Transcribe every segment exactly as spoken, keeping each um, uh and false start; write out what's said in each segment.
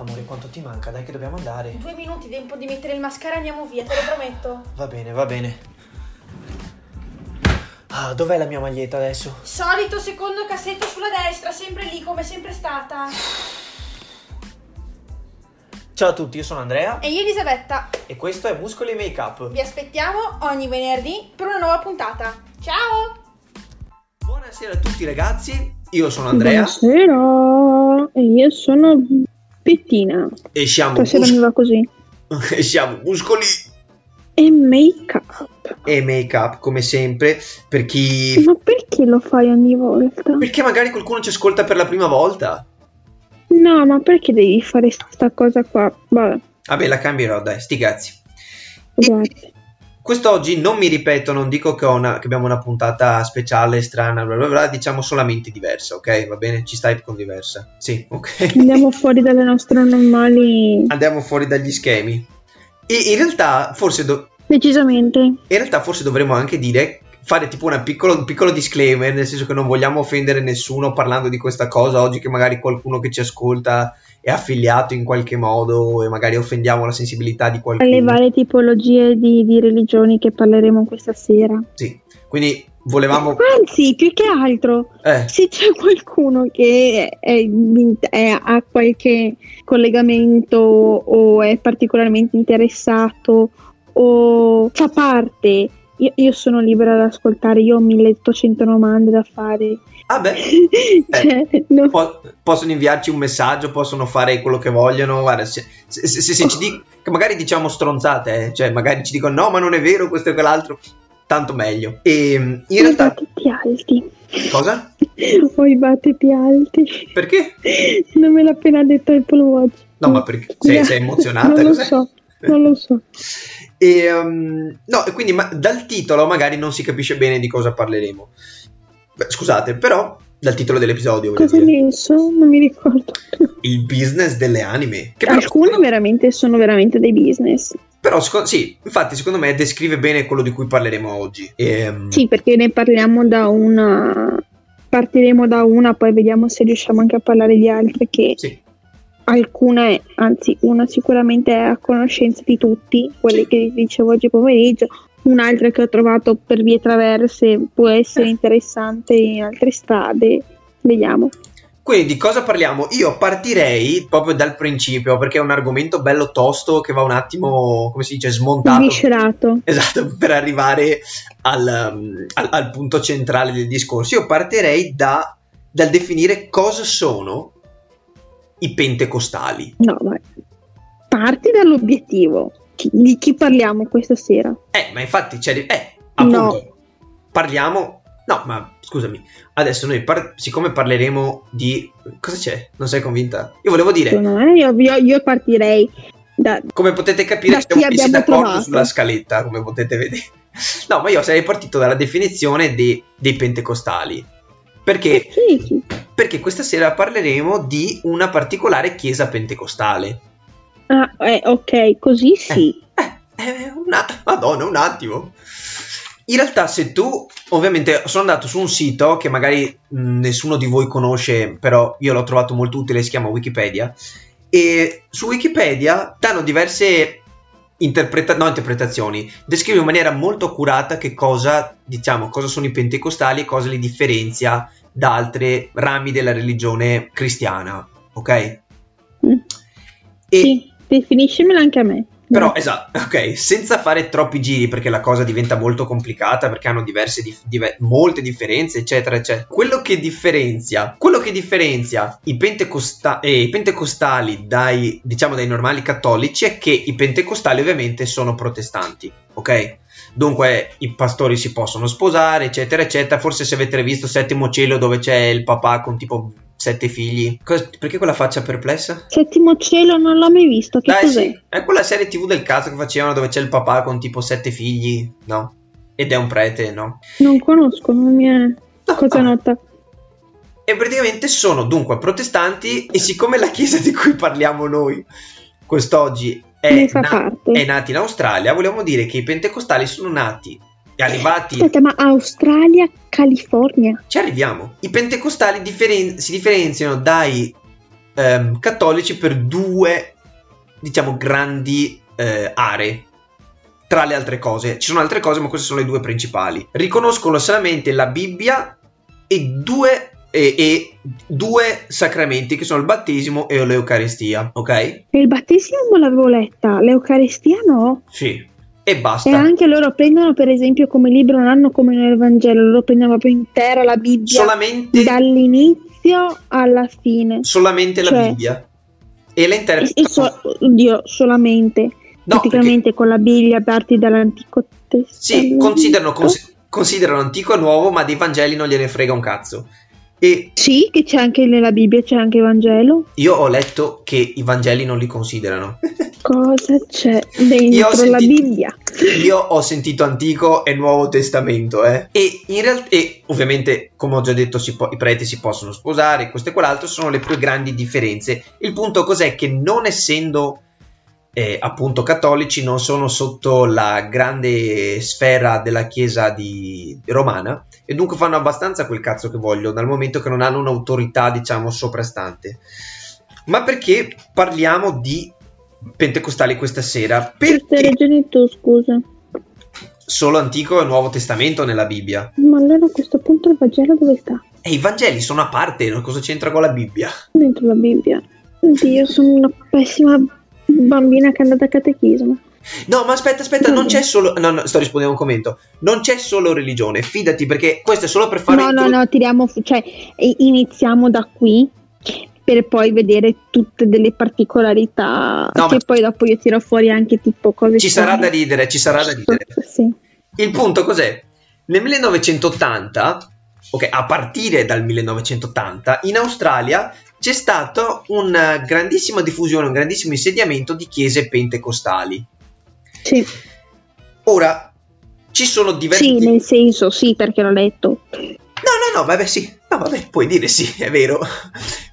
Amore, quanto ti manca? Dai che dobbiamo andare. Due minuti, tempo di mettere il mascara, andiamo via, te lo prometto. Va bene, va bene. Ah, dov'è la mia maglietta adesso? Solito secondo cassetto sulla destra, sempre lì, come sempre stata. Ciao a tutti, io sono Andrea. E io Elisabetta. E questo è Muscoli e Makeup. Vi aspettiamo ogni venerdì per una nuova puntata. Ciao! Buonasera a tutti ragazzi, io sono Andrea. Buonasera, e io sono Bettina. E siamo Stasera Mus- mi va così. E siamo Muscoli e Makeup. E Makeup, come sempre, per chi... Ma perché lo fai ogni volta? Perché magari qualcuno ci ascolta per la prima volta. No, ma perché devi fare sta cosa qua? Vabbè, Vabbè la cambierò, dai, sti cazzi. Grazie. Quest'oggi non mi ripeto, non dico che, ho una, che abbiamo una puntata speciale, strana, bla bla bla, diciamo solamente diversa, ok? Va bene? Ci stai con diversa? Sì, ok. Andiamo fuori dalle nostre normali... Andiamo fuori dagli schemi. E in realtà forse... Do... Decisamente. In realtà forse dovremmo anche dire... fare tipo una piccolo, un piccolo disclaimer, nel senso che non vogliamo offendere nessuno parlando di questa cosa oggi, che magari qualcuno che ci ascolta è affiliato in qualche modo e magari offendiamo la sensibilità di qualcuno. Le varie tipologie di, di religioni che parleremo questa sera. Sì, quindi volevamo... Anzi, più che altro, eh. se c'è qualcuno che è, è, ha qualche collegamento o è particolarmente interessato o fa parte... Io, io sono libera ad ascoltare, io ho milleottocento domande da fare. Ah beh, cioè, eh, no. po- possono inviarci un messaggio, possono fare quello che vogliono. Guarda, se, se, se, se, se oh. ci dic- magari diciamo stronzate, eh, cioè magari ci dicono no ma non è vero questo e quell'altro, tanto meglio. E in ho realtà... i battiti alti. Cosa? Ho i battiti alti. Perché? Non me l'ha appena detto Apple Watch. No ma perché sei, sei emozionata? Non lo cos'è? so. Non lo so. E, um, no, e quindi ma, dal titolo magari non si capisce bene di cosa parleremo. Beh, scusate, però dal titolo dell'episodio. Cosa hai messo? Non mi ricordo. Il business delle anime. Che Alcune però, veramente sono veramente dei business. Però sì, infatti secondo me descrive bene quello di cui parleremo oggi. E, um, sì, perché ne parliamo da una... Partiremo da una, poi vediamo se riusciamo anche a parlare di altre che... Sì. Alcune, anzi una sicuramente è a conoscenza di tutti, quelle che dicevo oggi pomeriggio, un'altra che ho trovato per vie traverse può essere interessante in altre strade, vediamo. Quindi di cosa parliamo? Io partirei proprio dal principio perché è un argomento bello tosto che va un attimo, come si dice, smontato. Sviscerato. Esatto, per arrivare al, al, al punto centrale del discorso. Io partirei da, dal definire cosa sono i pentecostali. No, ma parti dall'obiettivo. Di chi parliamo questa sera? Eh, ma infatti c'è... Eh, appunto, no. Parliamo... No, ma scusami. Adesso noi, par- siccome parleremo di... Cosa c'è? Non sei convinta? Io volevo dire... No, io, io, io partirei da... Come potete capire, siamo messi d'accordo sulla scaletta, come potete vedere. No, ma io sarei partito dalla definizione de- dei pentecostali. Perché... Perché? Perché questa sera parleremo di una particolare chiesa pentecostale. Ah, eh, ok, così sì. Eh, eh, una, Madonna, un attimo. In realtà se tu, ovviamente sono andato su un sito che magari mh, nessuno di voi conosce, però io l'ho trovato molto utile, si chiama Wikipedia, e su Wikipedia danno diverse interpreta- no, interpretazioni, descrive in maniera molto accurata che cosa, diciamo, cosa sono i pentecostali e cosa li differenzia da altre rami della religione cristiana, ok? Mm. E sì, definiscimela anche a me. Però, esatto, ok, senza fare troppi giri perché la cosa diventa molto complicata perché hanno diverse, dif- diver- molte differenze, eccetera, eccetera. Quello che differenzia, quello che differenzia i, pentecosta- eh, i pentecostali dai, diciamo, dai normali cattolici è che i pentecostali ovviamente sono protestanti, ok? Dunque i pastori si possono sposare, eccetera, eccetera. Forse se avete visto Settimo Cielo, dove c'è il papà con tipo sette figli. Cosa, perché quella faccia perplessa? Settimo Cielo non l'ho mai visto, che Dai, cos'è? Sì. È quella serie tivù del cazzo che facevano dove c'è il papà con tipo sette figli, no? Ed è un prete, no? Non conosco, non mi è... No, cosa no. nota? E praticamente sono dunque protestanti e siccome la chiesa di cui parliamo noi quest'oggi È, na- è nati in Australia, volevamo dire che i pentecostali sono nati e arrivati. Aspetta, ma Australia, California? Ci arriviamo. I pentecostali differen- si differenziano dai ehm, cattolici per due, diciamo, grandi eh, aree. Tra le altre cose, ci sono altre cose, ma queste sono le due principali. Riconoscono solamente la Bibbia e due, e, e due sacramenti, che sono il battesimo e l'Eucaristia, ok? Il battesimo l'avevo letta, l'Eucaristia no? Sì, e basta. E anche loro prendono, per esempio, come libro, non hanno come nel Vangelo, loro prendono proprio intera la Bibbia, solamente dall'inizio alla fine. Solamente cioè, la Bibbia. E la interpretano. So- oddio, solamente... No, praticamente perché... con la Bibbia parti dall'Antico Testamento. Sì, considerano, cons- considerano antico e nuovo, ma dei Vangeli non gliene frega un cazzo. E sì, che c'è anche nella Bibbia, c'è anche il Vangelo. Io ho letto che i Vangeli non li considerano. Cosa c'è dentro sentito, la Bibbia? Io ho sentito Antico e Nuovo Testamento, eh. E in realtà, e ovviamente, come ho già detto, si po- i preti si possono sposare, questo e quell'altro, sono le più grandi differenze. Il punto cos'è? Che non essendo... Eh, appunto cattolici, non sono sotto la grande sfera della chiesa di... romana, e dunque fanno abbastanza quel cazzo che vogliono, dal momento che non hanno un'autorità, diciamo, soprastante. Ma perché parliamo di pentecostali questa sera? Perché... Questa regione tu, scusa. Solo Antico e Nuovo Testamento nella Bibbia. Ma allora a questo punto il Vangelo dove sta? E eh, i Vangeli sono a parte, cosa c'entra con la Bibbia? Dentro la Bibbia. Io sono una pessima bambina che è andata a catechismo. No, ma aspetta, aspetta, non c'è solo... No, no, sto rispondendo a un commento. Non c'è solo religione, fidati, perché questo è solo per fare... No, intro... no, no, tiriamo... Fu- cioè, iniziamo da qui per poi vedere tutte delle particolarità, no, che ma... poi dopo io tiro fuori anche tipo cose... Ci sarà da ridere, ci sarà da ridere. Sì. Il punto cos'è? Nel millenovecentottanta, ok, a partire dal millenovecentottanta, in Australia... c'è stata una grandissima diffusione, un grandissimo insediamento di chiese pentecostali. Sì. Ora, ci sono diversi... Sì, nel senso, sì, perché l'ho letto. No, no, no, vabbè, sì. No, vabbè, puoi dire sì, è vero.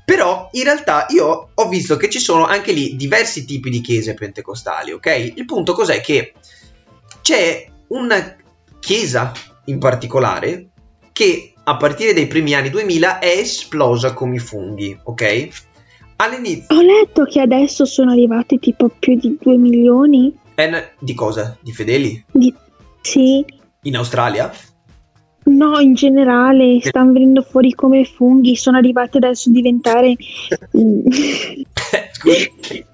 Però, in realtà, io ho visto che ci sono anche lì diversi tipi di chiese pentecostali, ok? Il punto cos'è? Che c'è una chiesa in particolare che... a partire dai primi anni duemila è esplosa come i funghi, ok? All'inizio... Ho letto che adesso sono arrivati tipo più di due milioni. N- di cosa? Di fedeli? Di... Sì. In Australia? No, in generale, stanno venendo fuori come funghi, sono arrivati adesso a diventare... Scusi.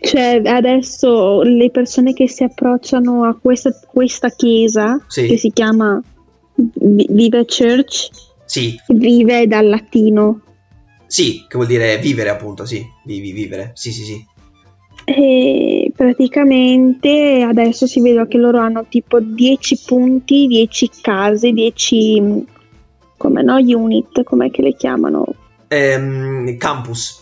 Cioè adesso le persone che si approcciano a questa, questa chiesa, sì, che si chiama Vive Church, sì, vive dal latino, sì, che vuol dire vivere, appunto, sì, vivi, vivere, sì sì sì. E praticamente adesso si vede che loro hanno tipo dieci punti, dieci case, dieci, come no, unit, com'è che le chiamano? Ehm, campus.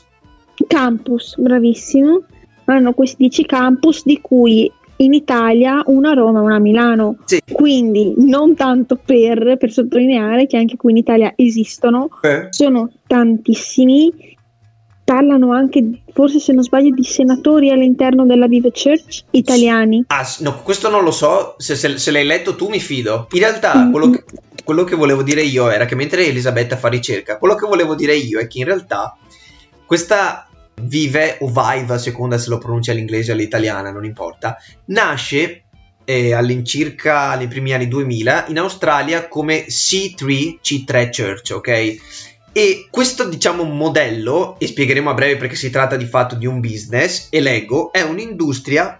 Campus, bravissimo. Hanno questi dieci campus, di cui in Italia una a Roma e una a Milano, sì. Quindi non tanto per, per sottolineare che anche qui in Italia esistono, eh. Sono tantissimi. Parlano anche, forse se non sbaglio, di senatori all'interno della Vive Church italiani. Ah, no, questo non lo so, se, se, se l'hai letto tu mi fido. In realtà quello che, quello che volevo dire io era che mentre Elisabetta fa ricerca, quello che volevo dire io è che in realtà questa Vive o Vive, a seconda se lo pronuncia all'inglese o all'italiana, non importa, nasce eh, all'incirca nei primi anni duemila in Australia come C tre Church, ok? E questo, diciamo, modello, e spiegheremo a breve perché si tratta di fatto di un business, e leggo, è un'industria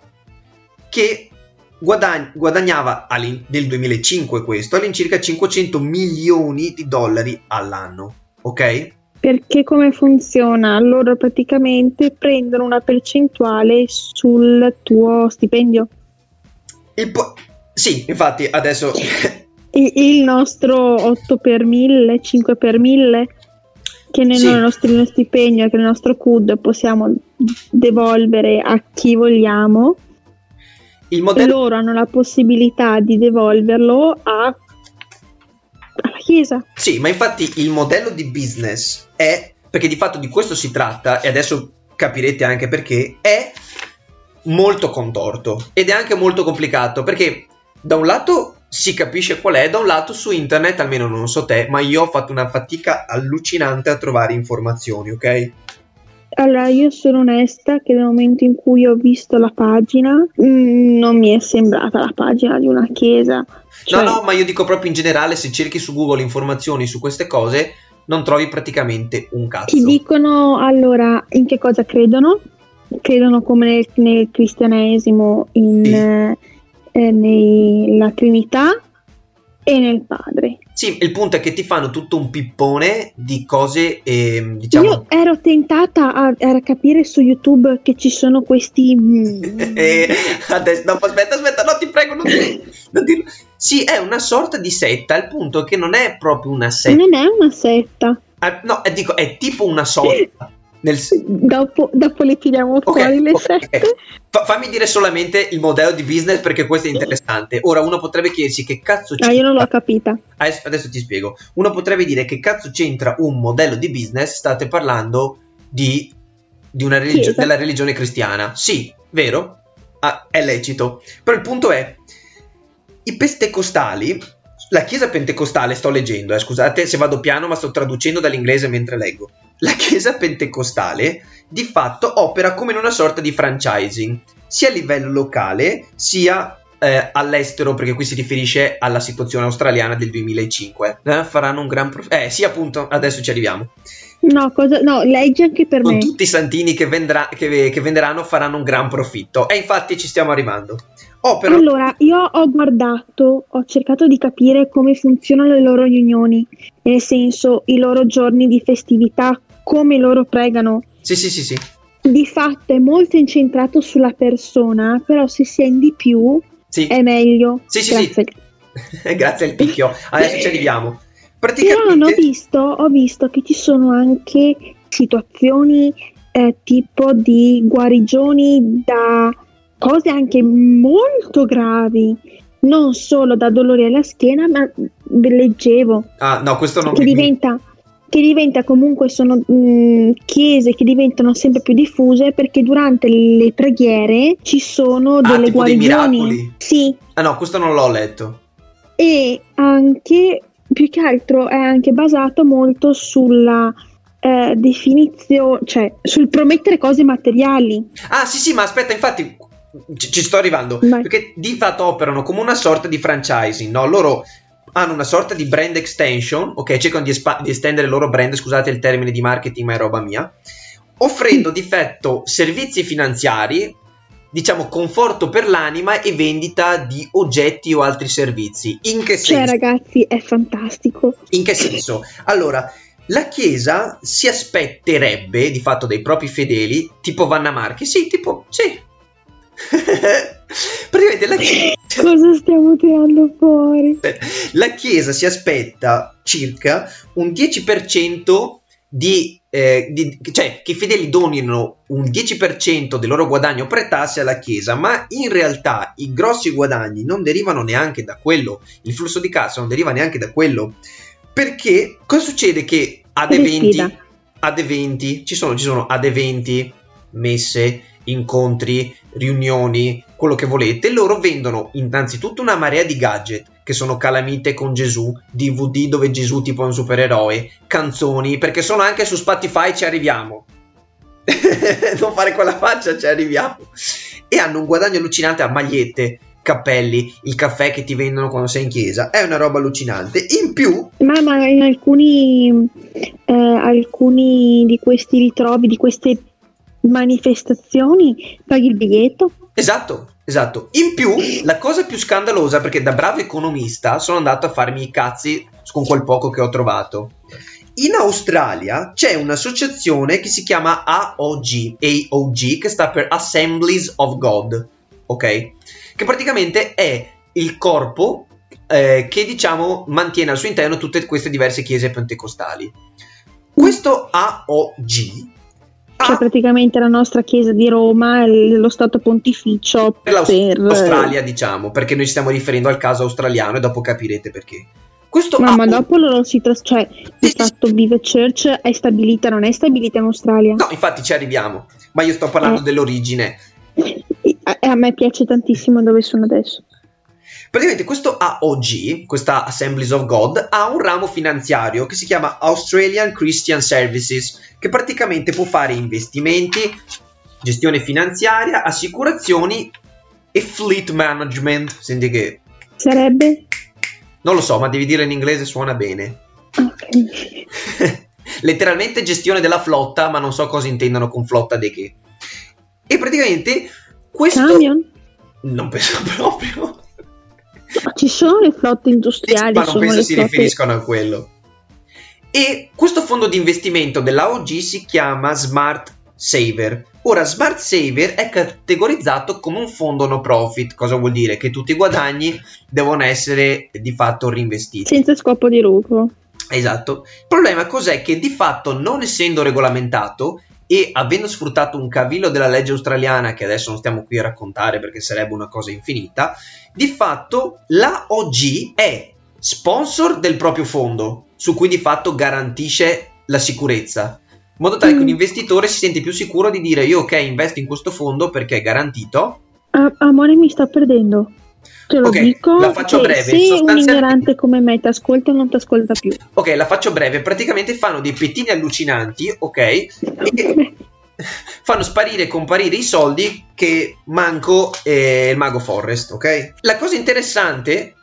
che guadagn- guadagnava all'in- nel duemilacinque questo all'incirca cinquecento milioni di dollari all'anno, ok? Perché come funziona? Loro praticamente prendono una percentuale sul tuo stipendio. Il po- sì, infatti adesso... Il, il nostro otto per mille, cinque per mille, che nel sì. nostro stipendio, che nel nostro C U D possiamo devolvere a chi vogliamo. Il modello... Loro hanno la possibilità di devolverlo a... alla chiesa. Sì, ma infatti il modello di business è, perché di fatto di questo si tratta, e adesso capirete anche perché, è molto contorto ed è anche molto complicato, perché da un lato si capisce qual è. Da un lato su internet, almeno non so te, ma io ho fatto una fatica allucinante a trovare informazioni, ok? Allora, io sono onesta che nel momento in cui ho visto la pagina mh, non mi è sembrata la pagina di una chiesa. Cioè... No, no, ma io dico proprio in generale, se cerchi su Google informazioni su queste cose non trovi praticamente un cazzo. Ti dicono allora in che cosa credono, credono come nel, nel cristianesimo, in... Sì. Eh, nella Trinità e nel Padre. Sì, il punto è che ti fanno tutto un pippone di cose, eh, diciamo... Io ero tentata a, a capire su YouTube che ci sono questi... eh, adesso, no, aspetta, aspetta, no, ti prego, non ti... non ti... Sì, è una sorta di setta, il punto è che non è proprio una setta. Non è una setta. Ah, no, eh, dico, è tipo una sorta. Nel... Dopo, dopo le tiriamo okay, fuori le okay, sette. Okay. Fa, fammi dire solamente il modello di business, perché questo è interessante. Ora uno potrebbe chiedersi che cazzo c'entra. No, io non l'ho capita. Adesso, adesso ti spiego. Uno potrebbe dire che cazzo c'entra un modello di business. State parlando di, di una religio- della religione cristiana. Sì, vero? Ah, è lecito. Però il punto è, i pentecostali, la chiesa pentecostale, sto leggendo, eh, scusate se vado piano ma sto traducendo dall'inglese mentre leggo. La chiesa pentecostale di fatto opera come in una sorta di franchising, sia a livello locale sia eh, all'estero, perché qui si riferisce alla situazione australiana del duemilacinque. Eh, faranno un gran... Prof... Eh sì, appunto, adesso ci arriviamo. No, cosa... no, leggi anche per Con me. Tutti i santini che, vendrà... che, che venderanno faranno un gran profitto. E infatti ci stiamo arrivando. Oh, però... Allora, io ho guardato, ho cercato di capire come funzionano le loro riunioni, nel senso i loro giorni di festività, come loro pregano. Sì, sì, sì, sì. Di fatto è molto incentrato sulla persona, però se si è in di più sì. È meglio. Sì, sì, grazie. Sì. Grazie al picchio. Adesso ci arriviamo. Praticamente... Però non ho visto, ho visto che ci sono anche situazioni eh, tipo di guarigioni da... cose anche molto gravi, non solo da dolori alla schiena, ma leggevo. Ah, no, questo non che diventa che diventa comunque sono mh, chiese che diventano sempre più diffuse, perché durante le preghiere ci sono delle ah, guarigioni. Dei miracoli. Sì. Ah no, questo non l'ho letto. E anche più che altro è anche basato molto sulla eh, definizione, cioè sul promettere cose materiali. Ah, sì, sì, ma aspetta, infatti Ci, ci sto arrivando. Beh. Perché di fatto operano come una sorta di franchising, no? Loro hanno una sorta di brand extension, ok? Cercano di, espa- di estendere il loro brand, scusate il termine di marketing ma è roba mia, offrendo di fatto servizi finanziari, diciamo conforto per l'anima e vendita di oggetti o altri servizi. In che senso? Cioè ragazzi, è fantastico. In che senso? Allora, la chiesa si aspetterebbe di fatto dai propri fedeli, tipo Vanna Marchi, sì, tipo, sì praticamente la chiesa... Cosa stiamo tirando fuori? La chiesa si aspetta circa un dieci per cento di, eh, di cioè che i fedeli donino un dieci per cento del loro guadagno pre-tasse alla chiesa, ma in realtà i grossi guadagni non derivano neanche da quello, il flusso di cassa non deriva neanche da quello, perché cosa succede? Che ad eventi, ad eventi ci sono, ci sono ad eventi, messe, incontri, riunioni, quello che volete, loro vendono innanzitutto una marea di gadget che sono calamite con Gesù, D V D dove Gesù tipo è un supereroe, canzoni, perché sono anche su Spotify, ci arriviamo non fare quella faccia, ci arriviamo, e hanno un guadagno allucinante a magliette, cappelli, il caffè che ti vendono quando sei in chiesa, è una roba allucinante. In più ma, ma in alcuni eh, alcuni di questi ritrovi, di queste manifestazioni, paghi il biglietto. Esatto, esatto. In più, la cosa più scandalosa, perché da bravo economista sono andato a farmi i cazzi con quel poco che ho trovato. In Australia c'è un'associazione che si chiama A O G, A O G, che sta per Assemblies of God, ok? Che praticamente è il corpo eh, che diciamo mantiene al suo interno tutte queste diverse chiese pentecostali. Questo A O G, cioè praticamente la nostra chiesa di Roma, lo Stato Pontificio per l'Australia, per... diciamo, perché noi stiamo riferendo al caso australiano e dopo capirete perché. Questo no, A O G... ma dopo loro si tras- cioè di fatto Vive Church è stabilita, non è stabilita in Australia. No, infatti ci arriviamo, ma io sto parlando eh. dell'origine. A, a me piace tantissimo dove sono adesso. Praticamente questo A O G, questa Assemblies of God, ha un ramo finanziario che si chiama Australian Christian Services, che praticamente può fare investimenti, gestione finanziaria, assicurazioni e fleet management. Senti che... sarebbe? Non lo so, ma devi dire in inglese, suona bene. Okay. Letteralmente gestione della flotta, ma non so cosa intendano con flotta di che. E praticamente questo... camion? Non penso proprio. Ma ci sono le flotte industriali. Ma non penso si flotte... riferiscano a quello. E questo fondo di investimento dell'A O G si chiama Smart Saver. Ora, Smart Saver è categorizzato come un fondo no profit. Cosa vuol dire? Che tutti i guadagni devono essere di fatto reinvestiti. Senza scopo di lucro. Esatto. Il problema cos'è? Che di fatto, non essendo regolamentato e avendo sfruttato un cavillo della legge australiana, che adesso non stiamo qui a raccontare perché sarebbe una cosa infinita, di fatto la O G è sponsor del proprio fondo, su cui di fatto garantisce la sicurezza, in modo tale che un investitore si sente più sicuro di dire: io ok, investo in questo fondo perché è garantito. Ah, amore, mi sta perdendo. Te lo okay, dico, la faccio breve. Se sostanzialmente... un ignorante come me ti ascolta, non ti ascolta più. Ok, la faccio breve. Praticamente fanno dei pettini allucinanti, ok? E fanno sparire e comparire i soldi che manco eh, il mago Forrest, ok? La cosa interessante...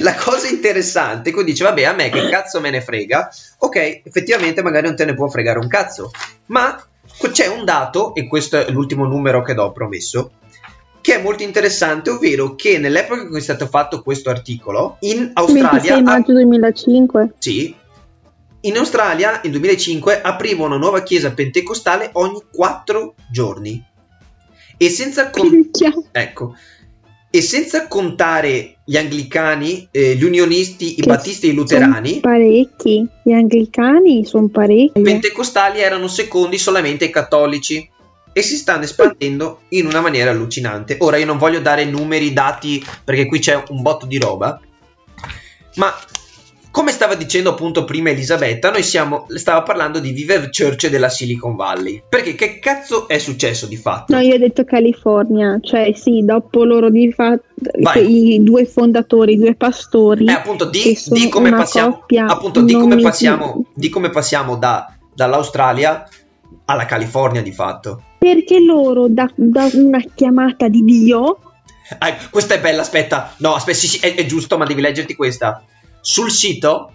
la cosa interessante, quindi dice: vabbè, a me che cazzo me ne frega. Ok, effettivamente magari non te ne può fregare un cazzo, ma c'è un dato, e questo è l'ultimo numero che do, promesso, che è molto interessante, ovvero che nell'epoca in cui è stato fatto questo articolo in Australia, ventisei maggio duemilacinque, sì, in Australia nel duemilacinque apriva una nuova chiesa pentecostale ogni quattro giorni, e senza con- ecco e senza contare gli anglicani, eh, gli unionisti, i battisti e i luterani. Parecchi, gli anglicani sono parecchi. I pentecostali erano secondi solamente ai cattolici e si stanno espandendo in una maniera allucinante. Ora io non voglio dare numeri, dati, perché qui c'è un botto di roba, ma come stava dicendo appunto prima Elisabetta, noi siamo, stava parlando di Vive Church della Silicon Valley. Perché che cazzo è successo di fatto? No, io ho detto California, cioè sì, dopo loro di fatto, i due fondatori, i due pastori. Eh, appunto, di, di come passiamo, appunto di come passiamo, di come passiamo da, dall'Australia alla California di fatto. Perché loro da, da una chiamata di Dio. Ah, questa è bella, aspetta, no, aspetta, sì, sì, è, è giusto, ma devi leggerti questa. Sul sito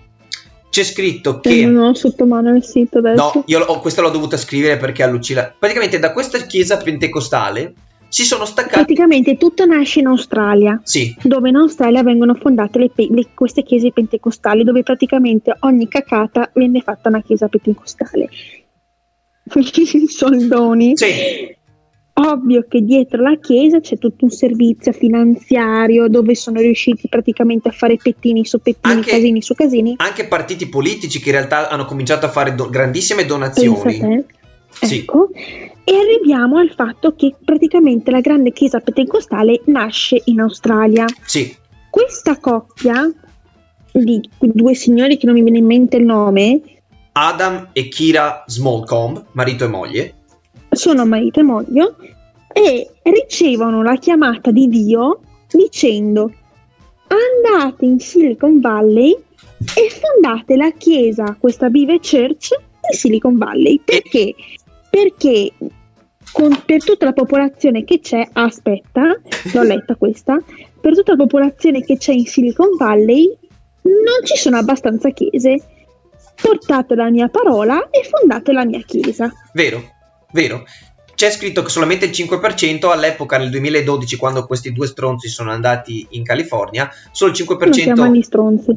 c'è scritto che... non ho sotto mano il sito adesso. No, io ho, questa l'ho dovuta scrivere perché allucina. Praticamente da questa chiesa pentecostale si sono staccati... Praticamente tutto nasce in Australia. Sì. Dove in Australia vengono fondate le pe- le, queste chiese pentecostali, dove praticamente ogni cacata viene fatta una chiesa pentecostale. Soldoni. Sì. Ovvio che dietro la chiesa c'è tutto un servizio finanziario dove sono riusciti praticamente a fare pettini su pettini, anche, casini su casini. Anche partiti politici che in realtà hanno cominciato a fare do- grandissime donazioni. Sì. Ecco. E arriviamo al fatto che praticamente la grande chiesa pentecostale nasce in Australia. Sì. Questa coppia di due signori che non mi viene in mente il nome, Adam e Kira Smallcomb, marito e moglie, sono marito e moglie, e ricevono la chiamata di Dio dicendo: andate in Silicon Valley e fondate la chiesa, questa Vive Church in Silicon Valley. Perché? Perché con, per tutta la popolazione che c'è, aspetta, l'ho letta questa, per tutta la popolazione che c'è in Silicon Valley non ci sono abbastanza chiese, portate la mia parola e fondate la mia chiesa. Vero. Vero, c'è scritto che solamente il cinque per cento all'epoca, nel duemiladodici, quando questi due stronzi sono andati in California, solo il cinque per cento, stronzi.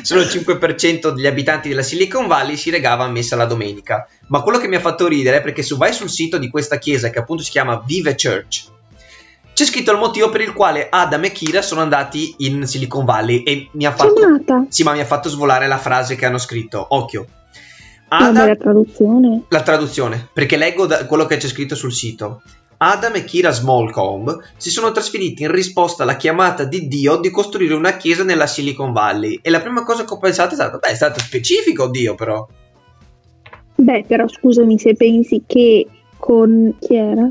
Solo il cinque per cento degli abitanti della Silicon Valley si recava a messa la domenica. Ma quello che mi ha fatto ridere è perché se vai sul sito di questa chiesa, che appunto si chiama Vive Church, c'è scritto il motivo per il quale Adam e Kira sono andati in Silicon Valley, e mi ha fatto, sì, ma mi ha fatto svolare la frase che hanno scritto, occhio. Adam, la traduzione. La traduzione, perché leggo da quello che c'è scritto sul sito. Adam e Kira Smallcomb si sono trasferiti in risposta alla chiamata di Dio di costruire una chiesa nella Silicon Valley. E la prima cosa che ho pensato è stata: beh, è stato specifico Dio, però. Beh, però scusami, se pensi che con chi era?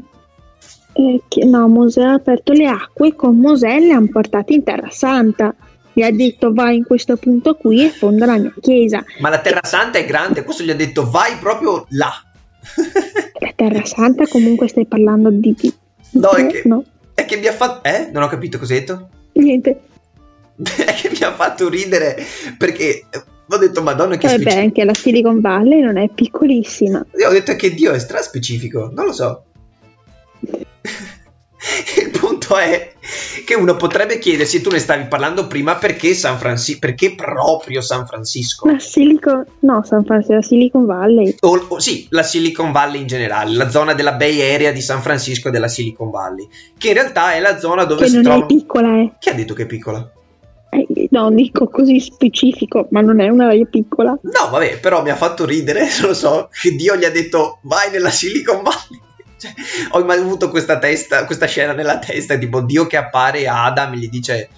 Eh, no, Mosè ha aperto le acque, con Mosè le hanno portate in Terra Santa. Gli ha detto vai in questo punto qui e fonda la mia chiesa. Ma la Terra Santa è grande, questo gli ha detto vai proprio là. La Terra Santa, comunque stai parlando di... di no, è che, no, è che mi ha fatto... Eh? Non ho capito cosa hai detto? Niente. È che mi ha fatto ridere perché... ho detto madonna che eh specifico. Beh, anche la Silicon Valley non è piccolissima. Io ho detto che Dio è stra specifico, non lo so. Il punto è che uno potrebbe chiedersi, tu ne stavi parlando prima, perché San Francisco, perché proprio San Francisco? La Silicon, no, San Francisco, la Silicon Valley. O, o, sì, la Silicon Valley in generale, la zona della Bay Area di San Francisco e della Silicon Valley, che in realtà è la zona dove che si trova. Che non è piccola, eh. Chi ha detto che è piccola? No, dico così specifico, ma non è una radio piccola. No, vabbè, però mi ha fatto ridere, lo so, che Dio gli ha detto vai nella Silicon Valley. Cioè, ho mai avuto questa testa, questa scena nella testa, tipo Dio che appare a Adam e gli dice,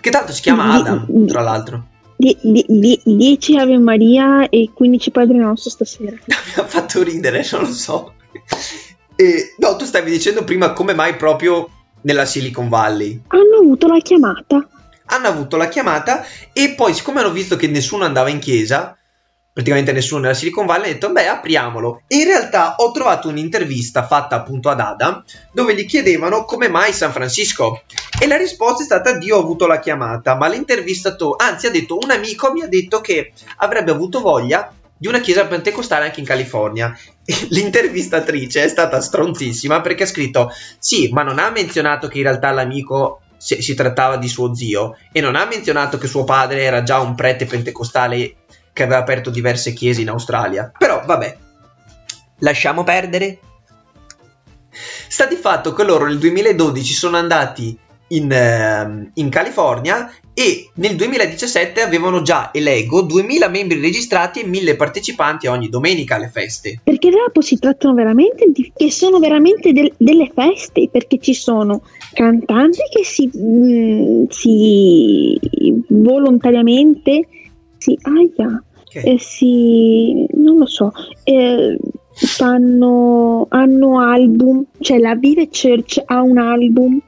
che tanto si chiama Adam, di, tra l'altro. dieci Ave Maria e quindici Padre Nostro stasera. Mi ha fatto ridere, non lo so. E, no, tu stavi dicendo prima come mai proprio nella Silicon Valley. Hanno avuto la chiamata. Hanno avuto la chiamata e poi, siccome hanno visto che nessuno andava in chiesa, praticamente nessuno nella Silicon Valley, hanno detto beh, apriamolo. E in realtà ho trovato un'intervista fatta appunto ad Adam dove gli chiedevano come mai San Francisco e la risposta è stata Dio ha avuto la chiamata, ma l'intervistatore, anzi ha detto un amico mi ha detto che avrebbe avuto voglia di una chiesa pentecostale anche in California. L'intervistatrice è stata stronzissima perché ha scritto sì, ma non ha menzionato che in realtà l'amico Si, si trattava di suo zio e non ha menzionato che suo padre era già un prete pentecostale che aveva aperto diverse chiese in Australia. Però vabbè, lasciamo perdere. Sta di fatto che loro nel duemiladodici sono andati in, eh, in California e nel duemiladiciassette avevano già eleggo duemila membri registrati e mille partecipanti ogni domenica alle feste. Perché dopo si trattano veramente di, che sono veramente del, delle feste, perché ci sono cantanti che si, mh, si volontariamente si aia okay. eh, si non lo so eh, fanno hanno album, cioè la Vive Church ha un album,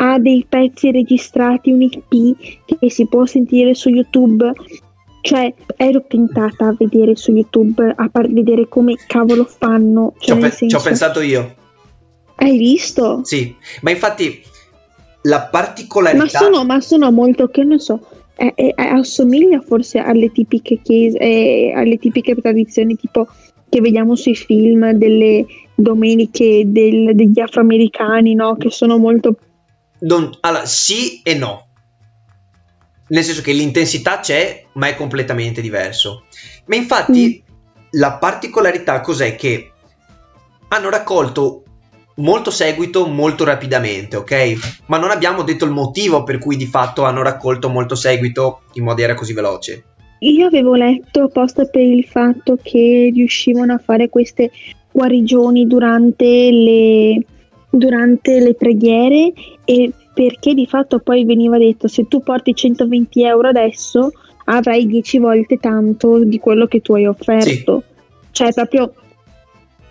ha dei pezzi registrati, un E P che si può sentire su YouTube. Cioè, ero tentata a vedere su YouTube, a par- vedere come cavolo fanno. Cioè, ci, ho pe- senso, ci ho pensato io. Hai visto? Sì, ma infatti la particolarità... Ma sono, ma sono molto, che non so, eh, eh, assomiglia forse alle tipiche chiese, eh, alle tipiche tradizioni tipo che vediamo sui film delle domeniche del, degli afroamericani, no? Che sono molto... Don, allora, sì e no, nel senso che l'intensità c'è, ma è completamente diverso. Ma infatti mm. la particolarità cos'è? Che hanno raccolto molto seguito molto rapidamente, ok? Ma non abbiamo detto il motivo per cui di fatto hanno raccolto molto seguito in maniera così veloce. Io avevo letto apposta per il fatto che riuscivano a fare queste guarigioni durante le... durante le preghiere, e perché di fatto poi veniva detto se tu porti centoventi euro adesso avrai dieci volte tanto di quello che tu hai offerto, sì. Cioè proprio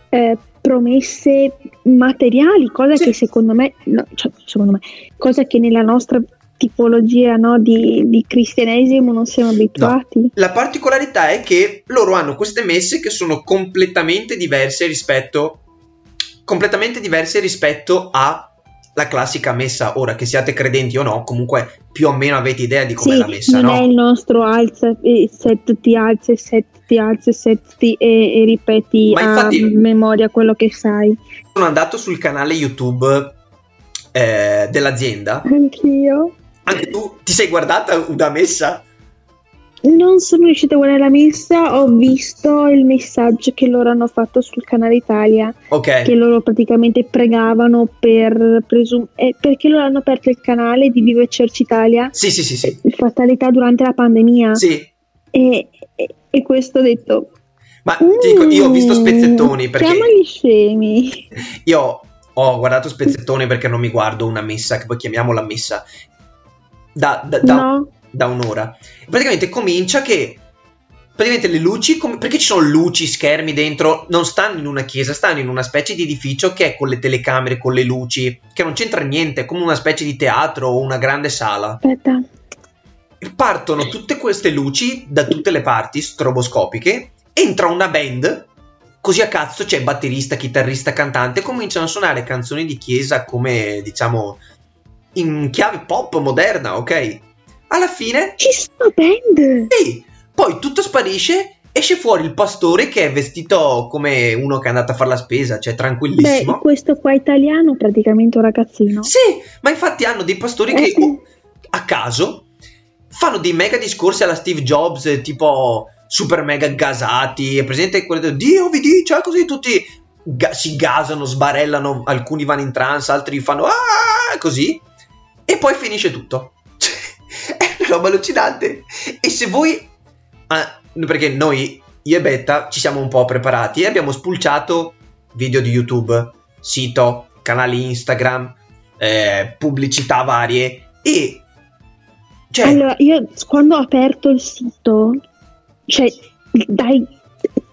eh, promesse materiali, cosa sì. Che secondo me, no, cioè, secondo me cosa che nella nostra tipologia, no, di, di cristianesimo non siamo abituati, no. La particolarità è che loro hanno queste messe che sono completamente diverse rispetto completamente diverse rispetto alla classica messa. Ora, che siate credenti o no, comunque più o meno avete idea di com'è sì, la messa, no? Sì, non è il nostro alza, eh, settiti, alza, settiti, alza, settiti e, e ripeti ma infatti, a memoria quello che sai. Sono andato sul canale YouTube eh, dell'azienda. Anch'io. Anche tu ti sei guardata una messa? Non sono riuscita a guardare la messa, ho visto il messaggio che loro hanno fatto sul canale Italia, okay. Che loro praticamente pregavano per presum- eh, perché loro hanno aperto il canale di Vive Church Italia, sì, sì, sì, sì. Fatalità durante la pandemia, sì. e, e, e questo ho detto, ma mm, dico, io ho visto spezzettoni perché chiamali scemi. Io ho guardato spezzettoni perché non mi guardo una messa, che poi chiamiamo la messa da, da, da... no da un'ora. Praticamente comincia che praticamente le luci, come, perché ci sono luci, schermi dentro, non stanno in una chiesa, stanno in una specie di edificio che è con le telecamere, con le luci, che non c'entra niente, è come una specie di teatro o una grande sala. Aspetta. Partono tutte queste luci da tutte le parti, stroboscopiche, entra una band, così a cazzo c'è batterista, chitarrista, cantante, cominciano a suonare canzoni di chiesa come, diciamo, in chiave pop moderna, ok? Alla fine... Ci sono band! Sì! Poi tutto sparisce, esce fuori il pastore che è vestito come uno che è andato a fare la spesa, cioè tranquillissimo. Beh, questo qua italiano praticamente un ragazzino. Sì, ma infatti hanno dei pastori eh, che sì. a caso... fanno dei mega discorsi alla Steve Jobs, tipo super mega gasati, è presente quello Dio vi dice, così tutti ga- si gasano, sbarellano, alcuni vanno in trance, altri fanno ah, così, e poi finisce tutto. È una roba allucinante. E se voi, ah, perché noi, io e Betta, ci siamo un po' preparati e abbiamo spulciato video di YouTube, sito, canali Instagram, eh, pubblicità varie e... Cioè, allora, io quando ho aperto il sito, cioè, dai,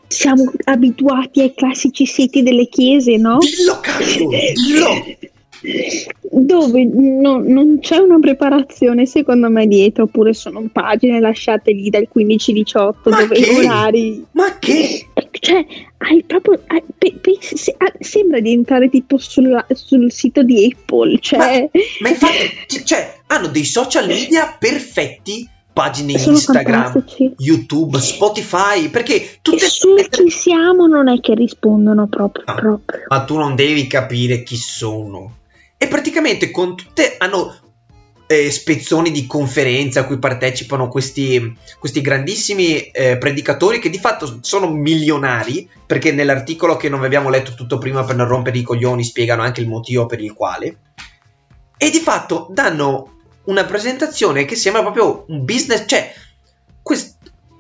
siamo abituati ai classici siti delle chiese, no? Dillo, cazzo, dillo! Dove no, non c'è una preparazione, secondo me, dietro, oppure sono pagine lasciate lì dal quindici diciotto, ma dove che? I orari... Ma che? Cioè, hai proprio... Hai, pe, pe, se, a, sembra di entrare tipo sul, sul sito di Apple, cioè... Ma, ma infatti, cioè, hanno dei social media perfetti, pagine sono Instagram, fantastici. YouTube, Spotify, perché tutte... E su chi siamo non è che rispondono proprio, ah, proprio. Ma tu non devi capire chi sono... E praticamente con tutte hanno eh, spezzoni di conferenze a cui partecipano questi, questi grandissimi eh, predicatori che di fatto sono milionari, perché nell'articolo che non abbiamo letto tutto prima per non rompere i coglioni spiegano anche il motivo per il quale, e di fatto danno una presentazione che sembra proprio un business, cioè quest-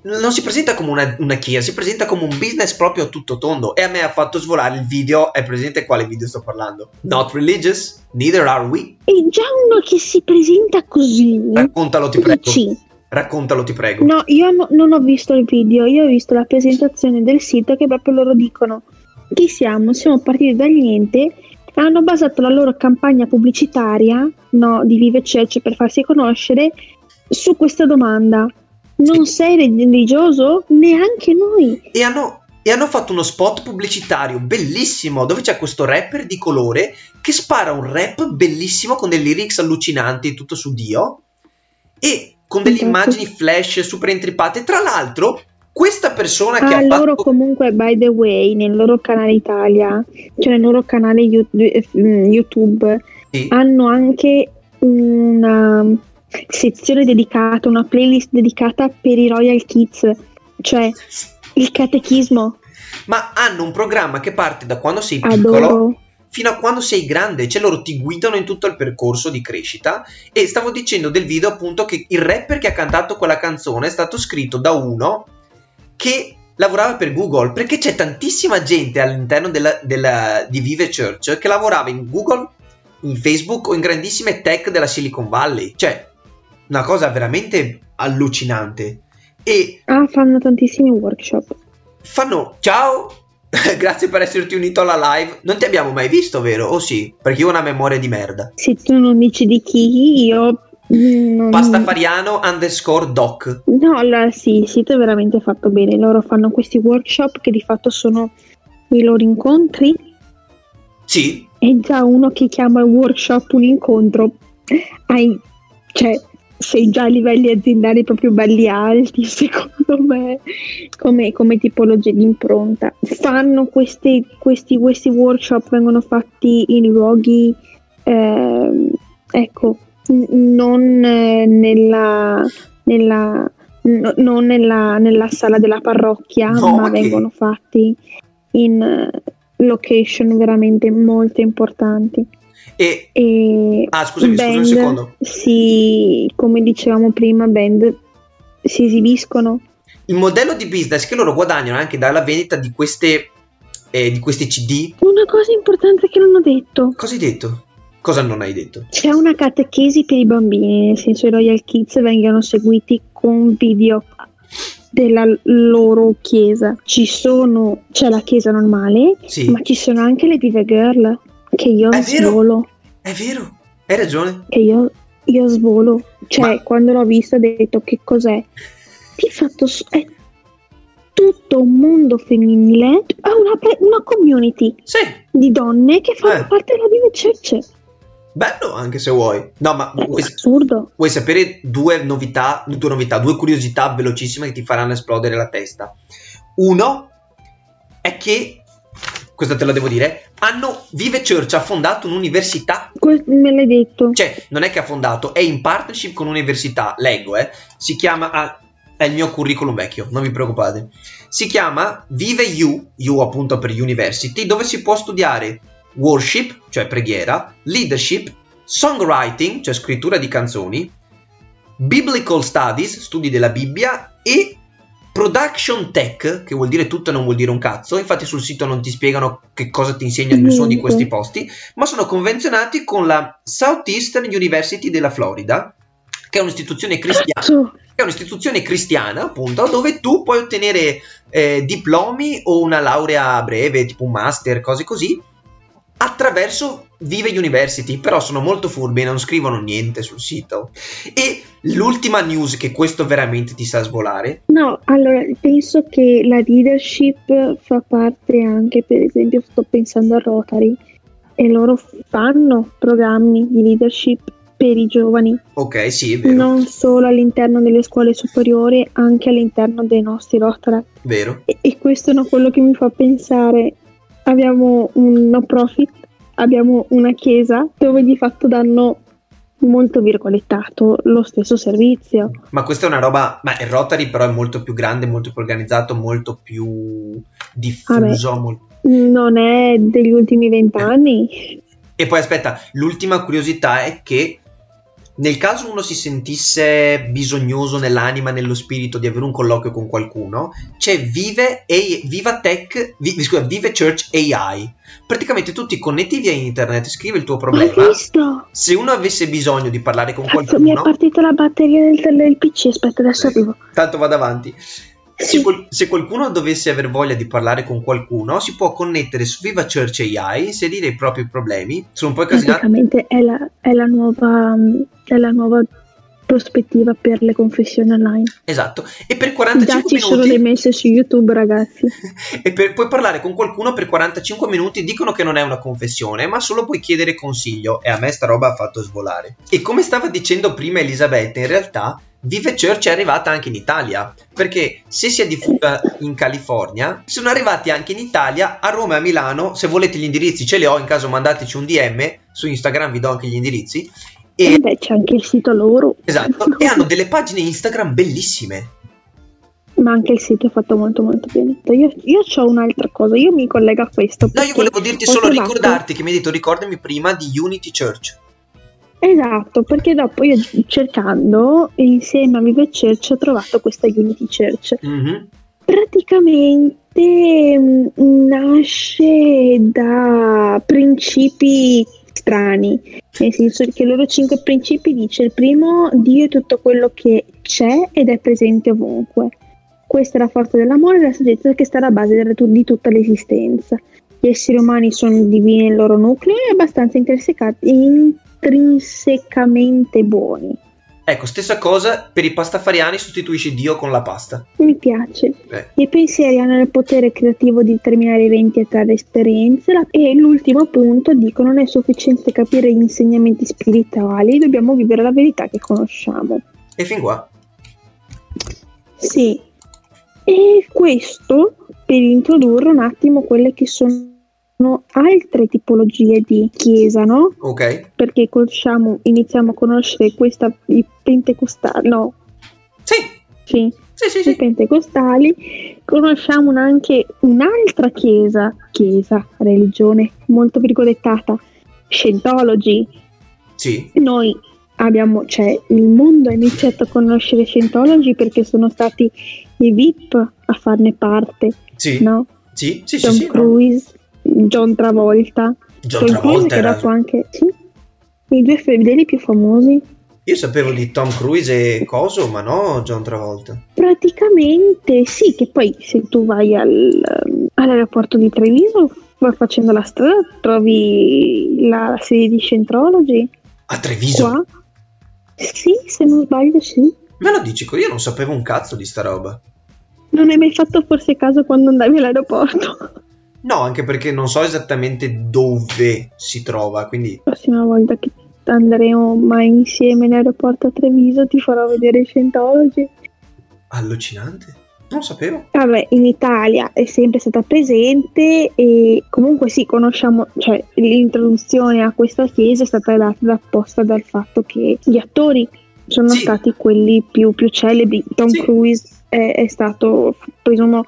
non si presenta come una, una chiesa, si presenta come un business proprio a tutto tondo. E a me ha fatto svolare il video. È presente quale video sto parlando? Not religious, neither are we. È già uno che si presenta così. Raccontalo, ti prego. Sì. Raccontalo, ti prego. No, io no, non ho visto il video, io ho visto la presentazione del sito che proprio loro dicono chi siamo, siamo partiti dal niente. Hanno basato la loro campagna pubblicitaria, no, di Vive Church per farsi conoscere, su questa domanda. Non sei religioso? Neanche noi. E hanno, e hanno fatto uno spot pubblicitario bellissimo dove c'è questo rapper di colore che spara un rap bellissimo con delle lyrics allucinanti, tutto su Dio, e con delle esatto. immagini flash super intripate. Tra l'altro questa persona ah, che ha fatto... loro comunque, by the way, nel loro canale Italia, cioè nel loro canale YouTube, sì. hanno anche una... sezione dedicata, una playlist dedicata per i Royal Kids, cioè il catechismo. Ma hanno un programma che parte da quando sei piccolo Adoro. fino a quando sei grande, cioè loro ti guidano in tutto il percorso di crescita. E stavo dicendo del video appunto che il rapper che ha cantato quella canzone è stato scritto da uno che lavorava per Google, perché c'è tantissima gente all'interno della, della, di Vive Church che lavorava in Google, in Facebook o in grandissime tech della Silicon Valley, cioè una cosa veramente allucinante. E ah, fanno tantissimi workshop. Fanno ciao, grazie per esserti unito alla live. Non ti abbiamo mai visto, vero? O oh, sì, perché io ho una memoria di merda. Se tu non dici di chi, io non... Pastafariano underscore doc. No, allora sì, il sito è veramente fatto bene. Loro fanno questi workshop che di fatto sono i loro incontri. Sì. È già uno che chiama il workshop un incontro. Hai, cioè, sei già a livelli aziendali proprio belli alti, secondo me, come, come tipologia di impronta. Fanno questi, questi, questi workshop, vengono fatti in luoghi, eh, ecco, n- non eh, nella, nella, n- non nella, nella sala della parrocchia, no, ma okay. vengono fatti in uh, location veramente molto importanti. E, e ah, scusami, band, scusami un secondo. Si, come dicevamo prima, band si esibiscono. Il modello di business che loro guadagnano anche dalla vendita di queste eh, di questi C D. Una cosa importante che non ho detto. Cosa hai detto? Cosa non hai detto? C'è una catechesi per i bambini, nel senso i Royal Kids vengono seguiti con video della loro chiesa. Ci sono, c'è la chiesa normale, sì, ma ci sono anche le Vive Girl che io è svolo. Vero, è vero, hai ragione. Che io, io svolo, cioè ma... quando l'ho vista ho detto che cos'è? Di fatto è tutto un mondo femminile, è una, una community, sì, di donne che fanno eh. parte della Vive Church. Bello, anche se vuoi. No, ma vuoi, assurdo. Vuoi sapere due novità, due novità, due curiosità velocissime che ti faranno esplodere la testa. Uno è che, questa te la devo dire, hanno Vive Church ha fondato un'università. Que- me l'hai detto. Cioè, non è che ha fondato, è in partnership con un'università, leggo, eh. Si chiama, ah, è il mio curriculum vecchio, non vi preoccupate. Si chiama Vive U, U appunto per University, dove si può studiare worship, cioè preghiera, leadership, songwriting, cioè scrittura di canzoni, biblical studies, studi della Bibbia, e production tech, che vuol dire tutto e non vuol dire un cazzo. Infatti sul sito non ti spiegano che cosa ti insegna nessuno di questi posti, ma sono convenzionati con la Southeastern University della Florida, che è un'istituzione cristiana, che è un'istituzione cristiana appunto, dove tu puoi ottenere eh, diplomi o una laurea breve, tipo un master, cose così, attraverso Vive University. Però sono molto furbi e non scrivono niente sul sito. E l'ultima news, che questo veramente ti sa svolare. No, allora penso che la leadership fa parte anche, per esempio sto pensando a Rotary, e loro fanno programmi di leadership per i giovani. Ok, sì, è vero. Non solo all'interno delle scuole superiori, anche all'interno dei nostri Rotary. Vero. E, e questo è quello che mi fa pensare. Abbiamo un no profit, abbiamo una chiesa dove di fatto danno, molto virgolettato, lo stesso servizio. Ma questa è una roba, ma il Rotary però è molto più grande, molto più organizzato, molto più diffuso. Vabbè, molto... non è degli ultimi vent'anni. E poi aspetta, l'ultima curiosità è che nel caso uno si sentisse bisognoso nell'anima, nello spirito, di avere un colloquio con qualcuno, c'è Vive, A- Viva Tech, vi- scusa, Vive Church A I. Praticamente tu ti connetti via internet, scrivi il tuo problema. Se uno avesse bisogno di parlare con qualcuno... Mi è partita la batteria del, del P C, aspetta, adesso arrivo. Tanto vado avanti. Se, qual- se qualcuno dovesse aver voglia di parlaare con qualcuno, si può connettere su Viva Church A I, inserire i propri problemi. Sono un po' casinato. Praticamente è la, è la nuova è la nuova prospettiva per le confessioni online. Esatto. E per quarantacinque minuti, ci sono le messe su YouTube, ragazzi. E per, puoi parlare con qualcuno per quarantacinque minuti. Dicono che non è una confessione, ma solo puoi chiedere consiglio. E a me sta roba ha fatto svolare. E come stava dicendo prima Elisabetta, in realtà Vive Church è arrivata anche in Italia, perché se si è diffusa in California, sono arrivati anche in Italia, a Roma e a Milano. Se volete gli indirizzi ce li ho, in caso mandateci un D M, su Instagram vi do anche gli indirizzi. E beh, c'è anche il sito loro. Esatto, e hanno delle pagine Instagram bellissime. Ma anche il sito è fatto molto molto bene. Io, io ho un'altra cosa, io mi collego a questo. No, io volevo dirti solo, trovato... ricordarti che mi hai detto ricordami prima di Unity Church. Esatto, perché dopo io cercando insieme a Vive Church ho trovato questa Unity Church. Mm-hmm. Praticamente mh, nasce da principi strani, nel senso che i loro cinque principi dice: il primo, Dio è tutto quello che c'è ed è presente ovunque. Questa è la forza dell'amore e della saggezza che sta alla base della, di tutta l'esistenza. Gli esseri umani sono divini nel loro nucleo e abbastanza intersecati in intrinsecamente buoni. Ecco, stessa cosa per i pastafariani, sostituisci Dio con la pasta. Mi piace. Beh. I pensieri hanno il potere creativo di determinare eventi e trarre esperienze. E l'ultimo punto, dico, non è sufficiente capire gli insegnamenti spirituali, dobbiamo vivere la verità che conosciamo. E fin qua. Sì. E questo per introdurre un attimo quelle che sono altre tipologie di chiesa, no? Ok. Perché conosciamo, iniziamo a conoscere questa, i pentecostali, no? Sì. Sì. Sì, sì, sì. I pentecostali. Conosciamo anche un'altra chiesa, chiesa, religione, molto virgolettata, Scientology. Sì. Noi abbiamo, cioè, il mondo ha iniziato a conoscere Scientology perché sono stati i V I P a farne parte. Sì. No? Sì, sì, Tom sì, Cruise. No? John Travolta, John Travolta era... che anche sì, i due fedeli più famosi. Io sapevo di Tom Cruise e coso, ma no, John Travolta. Pra- praticamente sì, che poi se tu vai al, all'aeroporto di Treviso, facendo la strada trovi la sede di Scientology. A Treviso? Qua. Sì, se non sbaglio sì. Me lo dici, io non sapevo un cazzo di sta roba. Non hai mai fatto forse caso quando andavi all'aeroporto? No, anche perché non so esattamente dove si trova, quindi... La prossima volta che andremo mai insieme in aeroporto a Treviso ti farò vedere Scientology. Allucinante. Non sapevo. Vabbè, in Italia è sempre stata presente e comunque sì, conosciamo, cioè l'introduzione a questa chiesa è stata data apposta dal fatto che gli attori sono sì. stati quelli più, più celebri. Tom sì. Cruise è, è stato presumo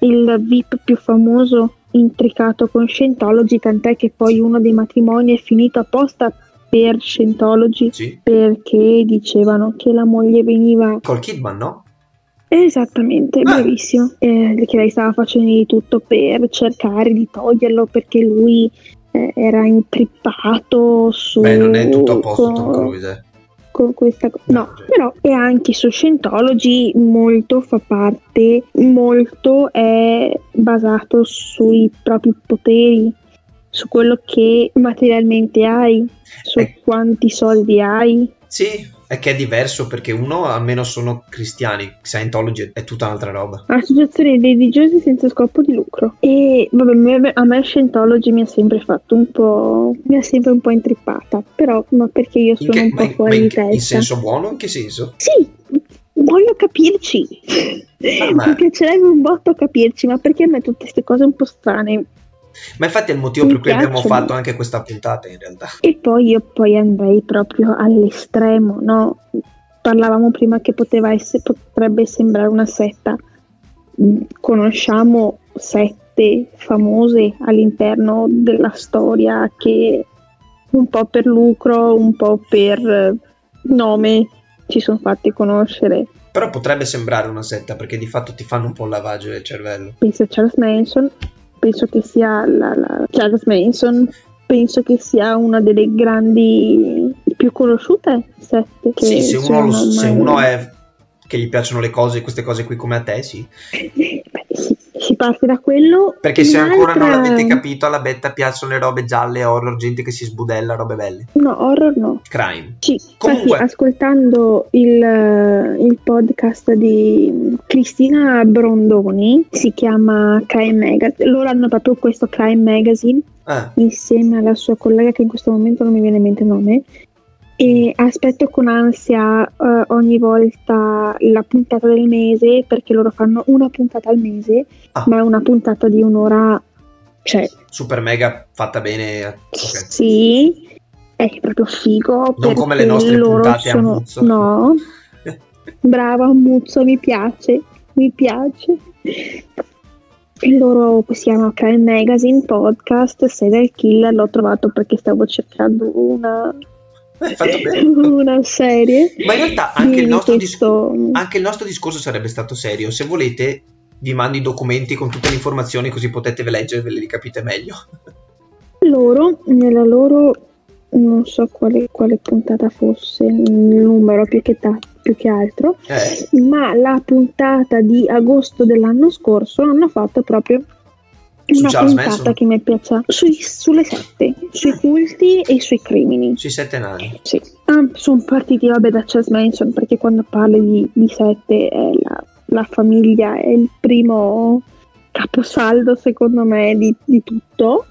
il V I P più famoso intricato con Scientology, tant'è che poi uno dei matrimoni è finito apposta per Scientology sì. perché dicevano che la moglie veniva col Kidman, no? Esattamente, ah. bravissimo. Eh, che lei stava facendo di tutto per cercare di toglierlo perché lui eh, era intrippato su. Beh, non è tutto a posto Tom Cruise. Con questa cosa. No, no, però e anche su Scientology molto fa parte, molto è basato sui propri poteri, su quello che materialmente hai, su eh. quanti soldi hai. Sì. È che è diverso perché uno almeno sono cristiani, Scientology è tutta un'altra roba. Associazione dei religiosi senza scopo di lucro. E vabbè, a me Scientology mi ha sempre fatto un po'... mi ha sempre un po' intrippata, però ma perché io sono che, un po' in, fuori in, di testa. In senso buono? In che senso? Sì, voglio capirci. Ah, ma... mi piacerebbe un botto capirci, ma perché a me tutte queste cose un po' strane... Ma infatti è il motivo mi per cui piacciono. Abbiamo fatto anche questa puntata in realtà. E poi io poi andrei proprio all'estremo, no? Parlavamo prima che poteva essere, potrebbe sembrare una setta. Conosciamo sette famose all'interno della storia che un po' per lucro, un po' per nome ci sono fatti conoscere. Però potrebbe sembrare una setta perché di fatto ti fanno un po' il lavaggio del cervello. Penso a Charles Manson. Penso che sia la, la Charles Manson, penso che sia una delle grandi, più conosciute sette. Che sì, se uno, lo, se uno è che gli piacciono le cose, queste cose qui come a te, sì. Beh, sì, si parte da quello. Perché se ancora non l'avete capito, alla Betta piacciono le robe gialle, horror, gente che si sbudella, robe belle. No, horror no. Crime. Sì, comunque. Infatti, ascoltando il, il podcast di Cristina Brondoni, si chiama Crime Magazine, loro hanno proprio questo Crime Magazine, ah. insieme alla sua collega che in questo momento non mi viene in mente il nome, e aspetto con ansia uh, ogni volta la puntata del mese perché loro fanno una puntata al mese ah. ma è una puntata di un'ora, cioè super mega fatta bene, okay. Sì, è proprio figo, non come le nostre puntate sono... a Muzzo, no. Brava Muzzo, mi piace, mi piace. Il loro si chiama Crime Magazine Podcast Serial Killer, l'ho trovato perché stavo cercando una Eh, fatto bene. Una serie. Ma in realtà anche il, nostro questo... dis- anche il nostro discorso sarebbe stato serio. Se volete vi mando i documenti con tutte le informazioni, così potete leggere e ve le capite meglio. Loro nella loro, non so quale, quale puntata fosse, il numero più che, ta- più che altro eh. ma la puntata di agosto dell'anno scorso hanno fatto proprio su una Charles puntata Manson? Che mi è piaciuta sui, sulle sette, sui culti e sui crimini, sui sette nani. Sì. Ah, sono partiti vabbè da Charles Manson perché quando parli di, di sette è la, la famiglia è il primo caposaldo secondo me di, di tutto,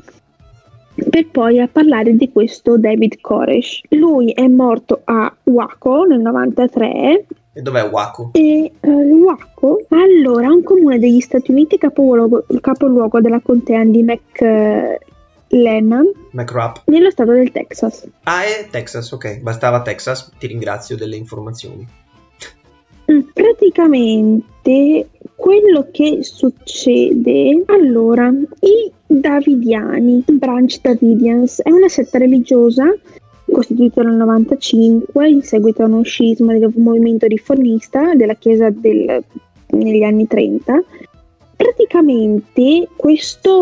per poi a parlare di questo David Koresh. Lui è morto a Waco nel novantatré. E dov'è Waco? E uh, Waco, allora, un comune degli Stati Uniti, capoluogo, capoluogo della contea di McLennan, McRap, nello stato del Texas. Ah, è Texas, ok, bastava Texas, ti ringrazio delle informazioni. Praticamente quello che succede, allora, i Davidiani, Branch Davidians, è una setta religiosa costituito nel novantacinque in seguito a uno scisma del movimento riformista della chiesa del, negli anni trenta. Praticamente questo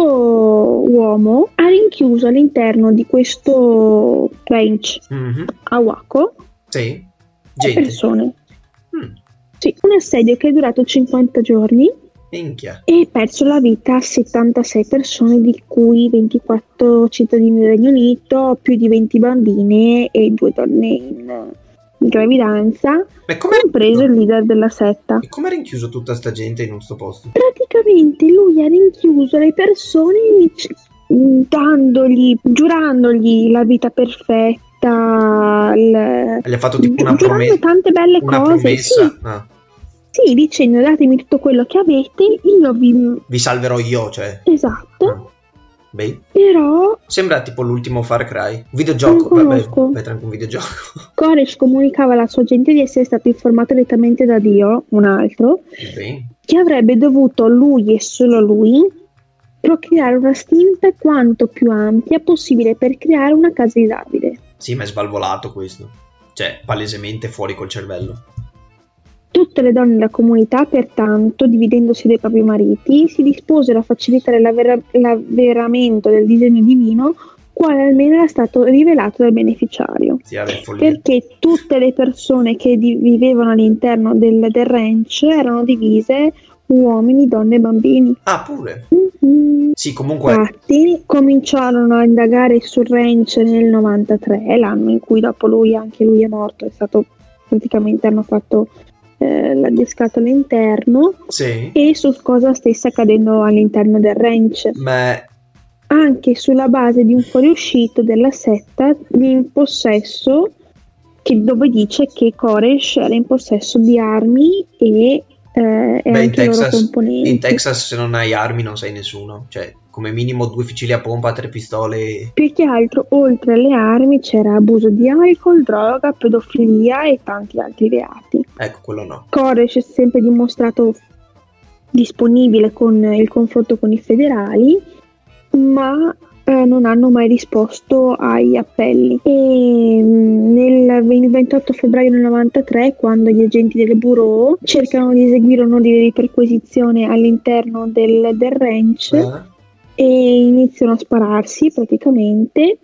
uomo ha rinchiuso all'interno di questo ranch mm-hmm. a Waco sì. Gente. persone mm. Sì, un assedio che è durato cinquanta giorni. Minchia. E perso la vita a settantasei persone, di cui ventiquattro cittadini del Regno Unito, più di venti bambine e due donne in, in gravidanza, compreso il leader della setta. E come ha rinchiuso tutta sta gente in un sto posto? Praticamente lui ha rinchiuso le persone dandogli, giurandogli la vita perfetta. Le... Gli ha fatto tipo una promessa, tante belle una cose. Promessa. Sì. Ah. Sì, dicendo datemi tutto quello che avete, io vi... Vi salverò io, cioè. Esatto. Beh. Però... Sembra tipo l'ultimo Far Cry. Videogioco, vabbè, vabbè, anche un videogioco. Koresh comunicava alla sua gente di essere stato informato direttamente da Dio, un altro, sì, che avrebbe dovuto lui e solo lui procreare una stinta quanto più ampia possibile per creare una casa di Davide. Sì, ma è svalvolato questo. Cioè, palesemente fuori col cervello. Tutte le donne della comunità, pertanto, dividendosi dai propri mariti, si disposero a facilitare l'avver- l'avveramento del disegno divino, quale almeno era stato rivelato dal beneficiario. Sì, perché tutte le persone che di- vivevano all'interno del, del ranch erano divise uomini, donne e bambini. Ah, pure? Mm-hmm. Sì, comunque... Infatti, cominciarono a indagare sul ranch nel novantatré, l'anno in cui dopo lui, anche lui è morto, è stato... praticamente hanno fatto... la discata all'interno, sì, e su cosa stesse accadendo all'interno del ranch. Ma... anche sulla base di un fuoriuscito della setta di in possesso, che dove dice che Koresh era in possesso di armi e, eh, e beh, anche i loro componenti. In Texas se non hai armi non sei nessuno, cioè come minimo due fucili a pompa, tre pistole. Più che altro oltre alle armi c'era abuso di alcol, droga, pedofilia e tanti altri reati. Ecco, quello no. Koresh è sempre dimostrato disponibile con il confronto con i federali, ma eh, non hanno mai risposto ai appelli. E nel ventotto febbraio del novantatré, quando gli agenti del bureau cercano di eseguire un'ordine di perquisizione all'interno del, del ranch, eh. e iniziano a spararsi praticamente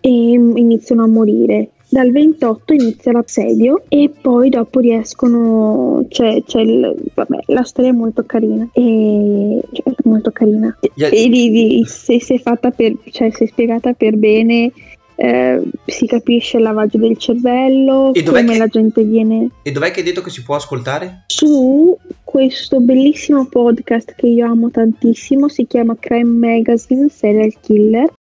e iniziano a morire. Dal ventotto inizia l'assedio e poi dopo riescono, cioè, cioè il, vabbè, la storia è molto carina e cioè, molto carina yeah. e di, di, se è fatta per, cioè se è spiegata per bene, eh, si capisce il lavaggio del cervello e come che, la gente viene. E dov'è che hai detto che si può ascoltare? Su questo bellissimo podcast che io amo tantissimo, si chiama Crime Magazine Serial Killer,